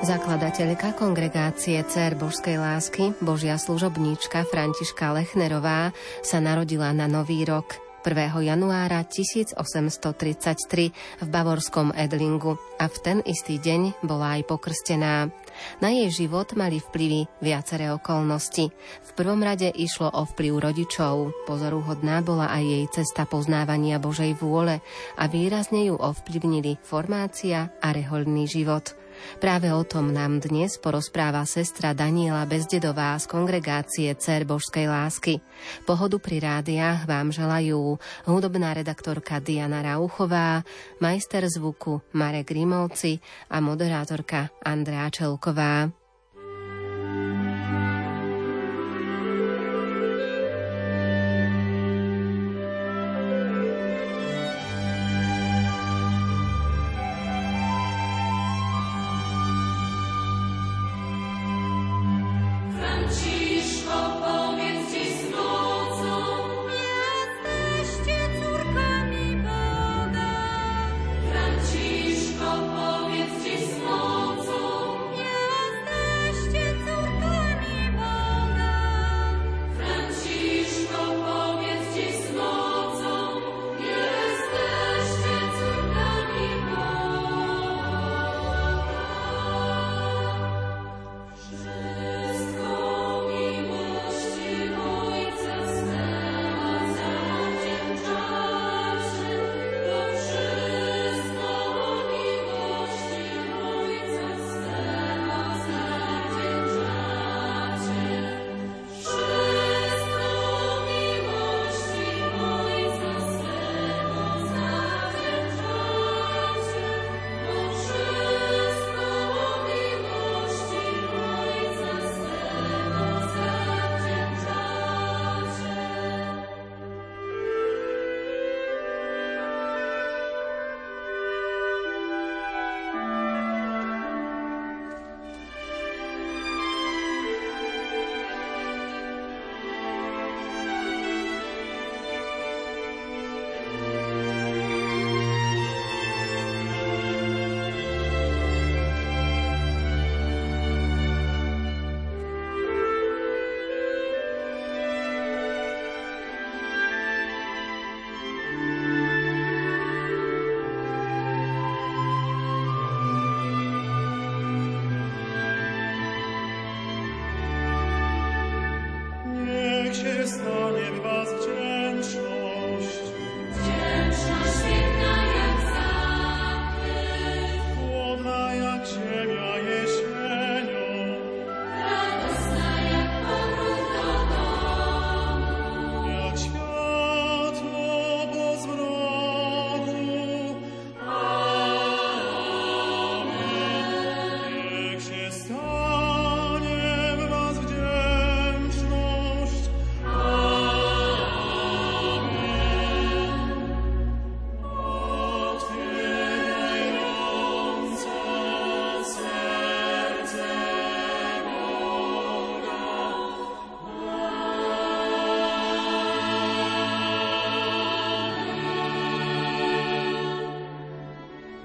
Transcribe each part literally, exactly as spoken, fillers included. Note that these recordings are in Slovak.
Zakladateľka Kongregácie Dcér Božskej lásky, Božia služobníčka Františka Lechnerová sa narodila na Nový rok prvého januára tisícosemstotridsaťtri v bavorskom Edlingu a v ten istý deň bola aj pokrstená. Na jej život mali vplyvy viaceré okolnosti. V prvom rade išlo o vplyv rodičov, pozoruhodná bola aj jej cesta poznávania Božej vôle a výrazne ju ovplyvnili formácia a rehoľný život. Práve o tom nám dnes porozpráva sestra Daniela Bezdedová z Kongregácie Dcér Božskej lásky. Pohodu pri rádiách vám želajú hudobná redaktorka Diana Rauchová, majster zvuku Marek Grimovci a moderátorka Andrea Čelková.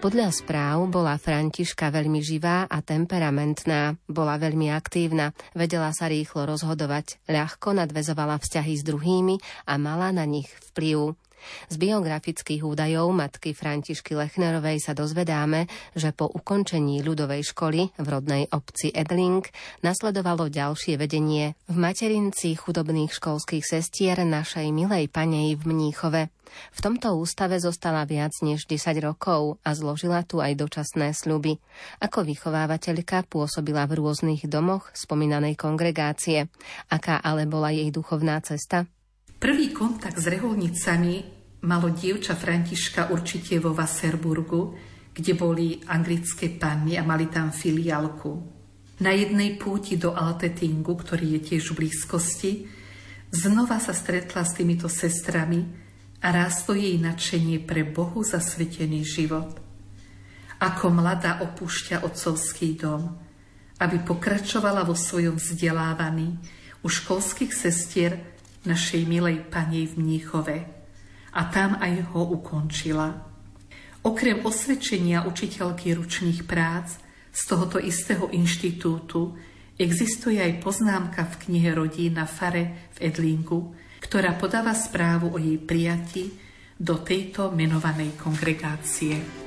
Podľa správ bola Františka veľmi živá a temperamentná, bola veľmi aktívna, vedela sa rýchlo rozhodovať, ľahko nadväzovala vzťahy s druhými a mala na nich vplyv. Z biografických údajov matky Františky Lechnerovej sa dozvedáme, že po ukončení ľudovej školy v rodnej obci Edling nasledovalo ďalšie vedenie v materinci chudobných školských sestier našej milej panej v Mníchove. V tomto ústave zostala viac než desať rokov a zložila tu aj dočasné sľuby. Ako vychovávateľka pôsobila v rôznych domoch spomínanej kongregácie. Aká ale bola jej duchovná cesta? Prvý kontakt s reholnicami malo dievča Františka určite vo Wasserburgu, kde boli anglické panny a mali tam filiálku. Na jednej púti do Altettingu, ktorý je tiež v blízkosti, znova sa stretla s týmito sestrami a rástlo jej nadšenie pre Bohu zasvetený život. Ako mladá opúšťa otcovský dom, aby pokračovala vo svojom vzdelávaní u školských sestier našej milej pani v Mníchove a tam aj ho ukončila. Okrem osvedčenia učiteľky ručných prác Z tohoto istého inštitútu existuje aj poznámka v knihe Rodín na fare v Edlingu, ktorá podáva správu o jej prijatí do tejto menovanej kongregácie.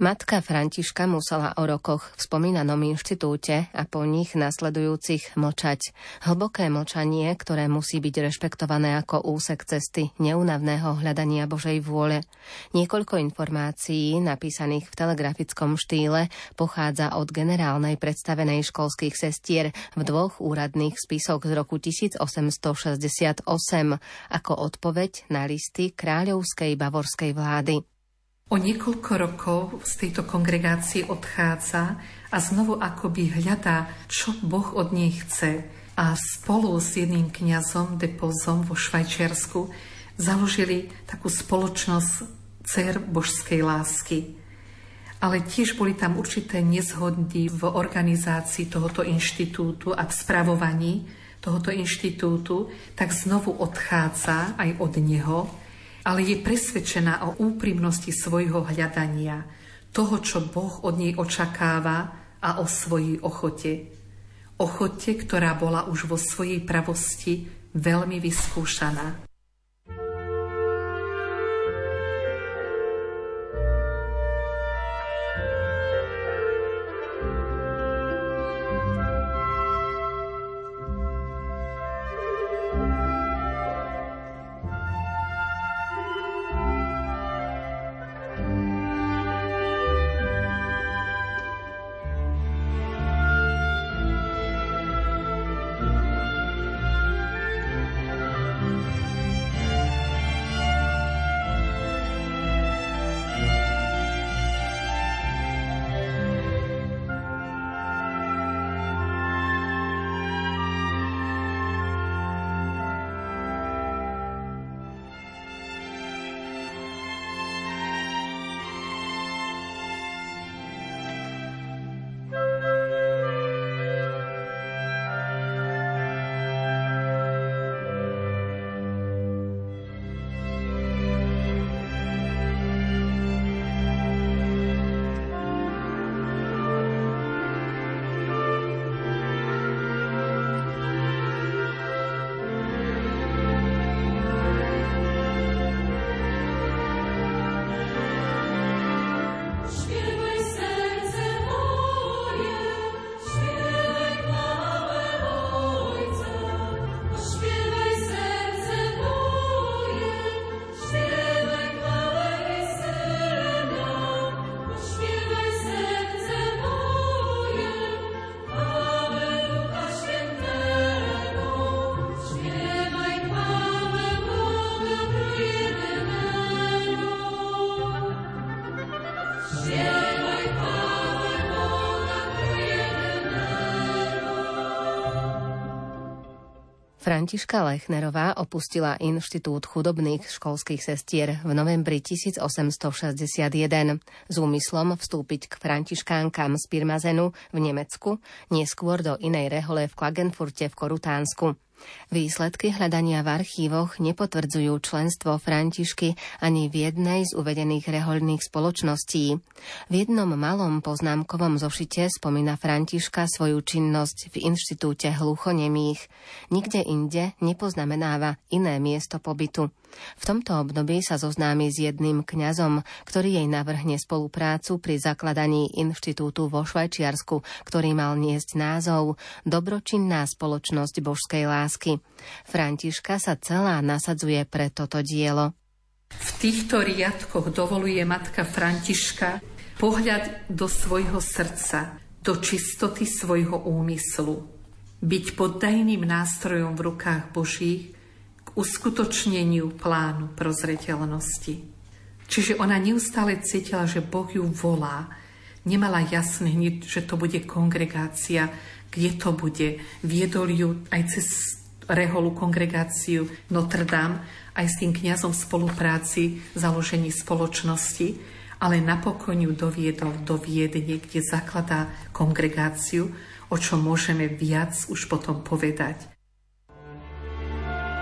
Matka Františka musela o rokoch v spomínanom inštitúte a po nich nasledujúcich mlčať. Hlboké mlčanie, ktoré musí byť rešpektované ako úsek cesty neúnavného hľadania Božej vôle. Niekoľko informácií, napísaných v telegrafickom štýle, pochádza od generálnej predstavenej školských sestier v dvoch úradných spisoch z roku tisíc osemsto šesťdesiatosem ako odpoveď na listy kráľovskej bavorskej vlády. O niekoľko rokov z tejto kongregácie odchádza a znovu akoby hľadá, čo Boh od nej chce. A spolu s jedným kňazom de Pozom vo Švajčiarsku založili takú spoločnosť Dcér Božskej lásky. Ale tiež boli tam určité nezhody v organizácii tohoto inštitútu a v spravovaní tohoto inštitútu, tak znovu odchádza aj od neho ale je presvedčená o úprimnosti svojho hľadania, toho, čo Boh od nej očakáva a o svojej ochote. Ochote, ktorá bola už vo svojej pravosti veľmi vyskúšaná. Františka Lechnerová opustila Inštitút chudobných školských sestier v novembri tisíc osemsto šesťdesiatjeden s úmyslom vstúpiť k františkánkam z Pirmazenu v Nemecku, neskôr do inej rehole v Klagenfurte v Korutánsku. Výsledky hľadania v archívoch nepotvrdzujú členstvo Františky ani v jednej z uvedených rehoľných spoločností. V jednom malom poznámkovom zošite spomína Františka svoju činnosť v Inštitúte hluchonemých. Nikde inde nepoznamenáva iné miesto pobytu. V tomto období sa zoznámi s jedným kňazom, ktorý jej navrhne spoluprácu pri zakladaní inštitútu vo Švajčiarsku, ktorý mal niesť názov Dobročinná spoločnosť božskej lásky. Františka sa celá nasadzuje pre toto dielo. V týchto riadkoch dovoluje matka Františka pohľad do svojho srdca, do čistoty svojho úmyslu, byť poddajným nástrojom v rukách Božích, uskutočneniu plánu prozreteľnosti. Čiže ona neustále cítila, že Boh ju volá. Nemala jasné hneď, že to bude kongregácia, kde to bude. Viedol ju aj cez reholu kongregáciu Notre Dame, aj s tým kňazom v spolupráci, založení spoločnosti, ale napokon ju doviedol do Viedne, kde zakladá kongregáciu, o čom môžeme viac už potom povedať. Thank you.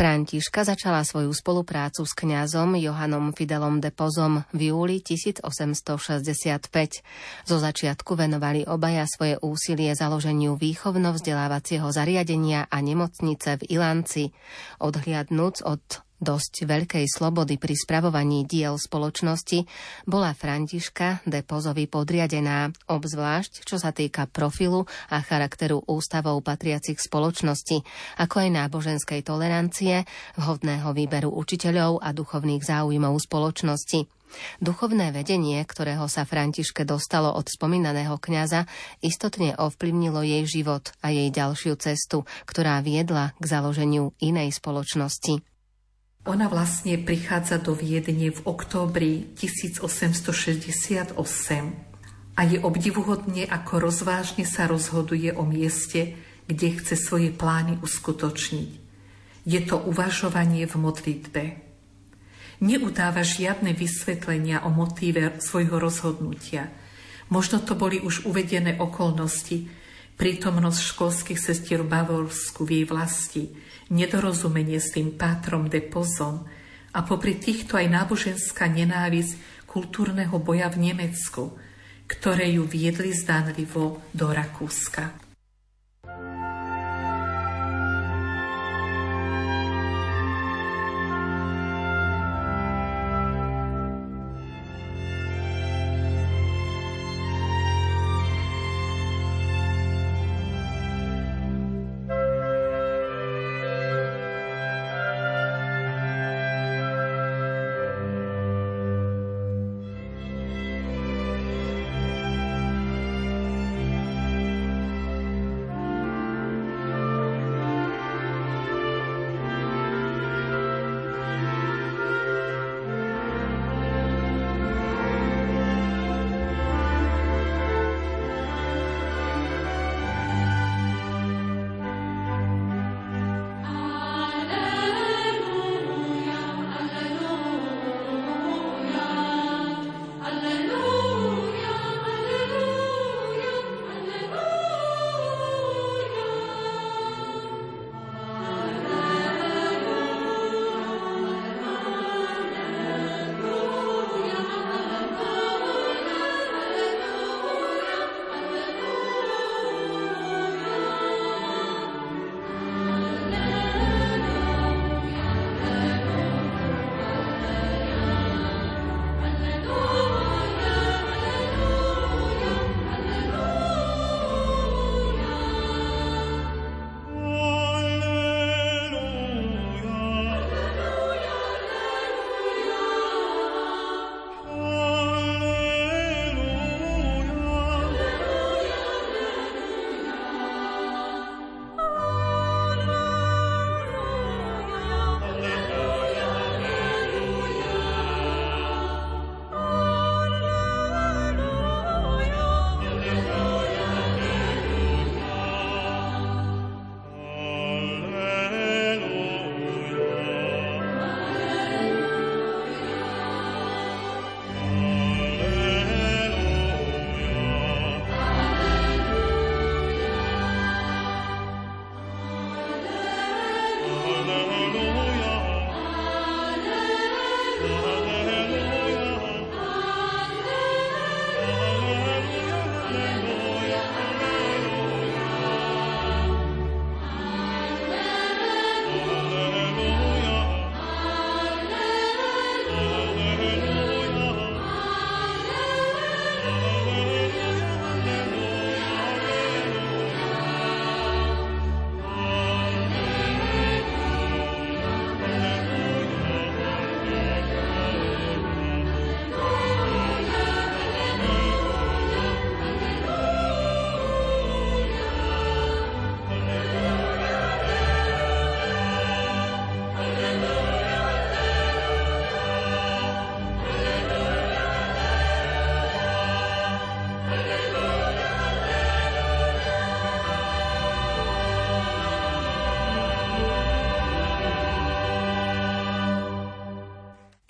Františka začala svoju spoluprácu s kňazom Johannom Fidelom de Pozom v júli tisíc osemsto šesťdesiatpäť. Zo začiatku venovali obaja svoje úsilie založeniu výchovno-vzdelávacieho zariadenia a nemocnice v Ilanci. Odhliadnuc od dosť veľkej slobody pri spravovaní diel spoločnosti bola Františka de Pozovi podriadená, obzvlášť čo sa týka profilu a charakteru ústavov patriacich spoločnosti, ako aj náboženskej tolerancie, vhodného výberu učiteľov a duchovných záujmov spoločnosti. Duchovné vedenie, ktorého sa Františke dostalo od spomínaného kňaza, istotne ovplyvnilo jej život a jej ďalšiu cestu, ktorá viedla k založeniu inej spoločnosti. Ona vlastne prichádza do Viedne v októbri tisíc osemsto šesťdesiatosem a je obdivuhodne, ako rozvážne sa rozhoduje o mieste, kde chce svoje plány uskutočniť. Je to uvažovanie v modlitbe. Neudáva žiadne vysvetlenia o motíve svojho rozhodnutia. Možno to boli už uvedené okolnosti, prítomnosť školských sestier v Bavorsku v jej vlasti, nedorozumenie s tým pátrom de Pozom a popri týchto aj náboženská nenávisť kultúrneho boja v Nemecku, ktoré ju viedli zdánlivo do Rakúska.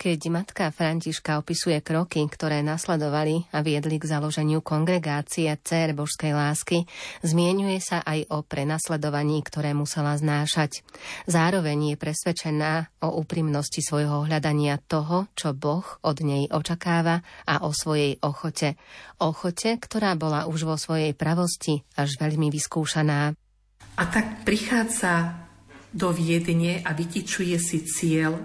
Keď matka Františka opisuje kroky, ktoré nasledovali a viedli k založeniu Kongregácie Dcér Božskej lásky, zmieňuje sa aj o prenasledovaní, ktoré musela znášať. Zároveň je presvedčená o úprimnosti svojho hľadania toho, čo Boh od nej očakáva, a o svojej ochote. Ochote, ktorá bola už vo svojej pravosti až veľmi vyskúšaná. A tak prichádza do Viedne a vytičuje si cieľ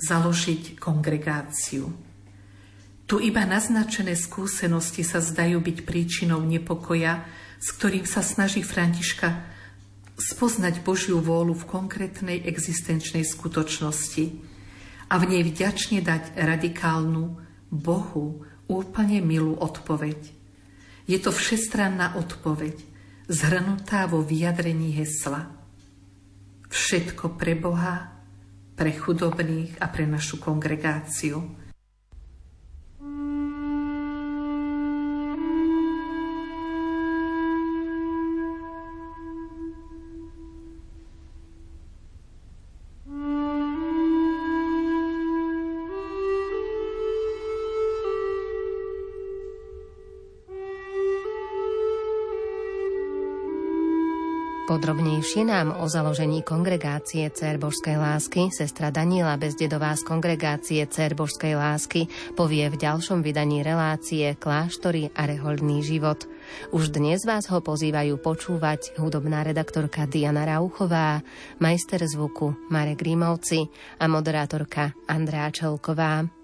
založiť kongregáciu. Tu iba naznačené skúsenosti sa zdajú byť príčinou nepokoja, s ktorým sa snaží Františka spoznať Božiu vôľu v konkrétnej existenčnej skutočnosti a v nej vďačne dať radikálnu, Bohu úplne milú odpoveď. Je to všestranná odpoveď, zhrnutá vo vyjadrení hesla: všetko pre Boha, pre chudobných a pre našu kongregáciu. Podrobnejšie nám o založení Kongregácie Dcér Božskej lásky sestra Daniela Bezdedová z Kongregácie Dcér Božskej lásky povie v ďalšom vydaní relácie Kláštory a rehoľný život. Už dnes vás ho pozývajú počúvať hudobná redaktorka Diana Rauchová, majster zvuku Marek Grimovci a moderátorka Andrea Čelková.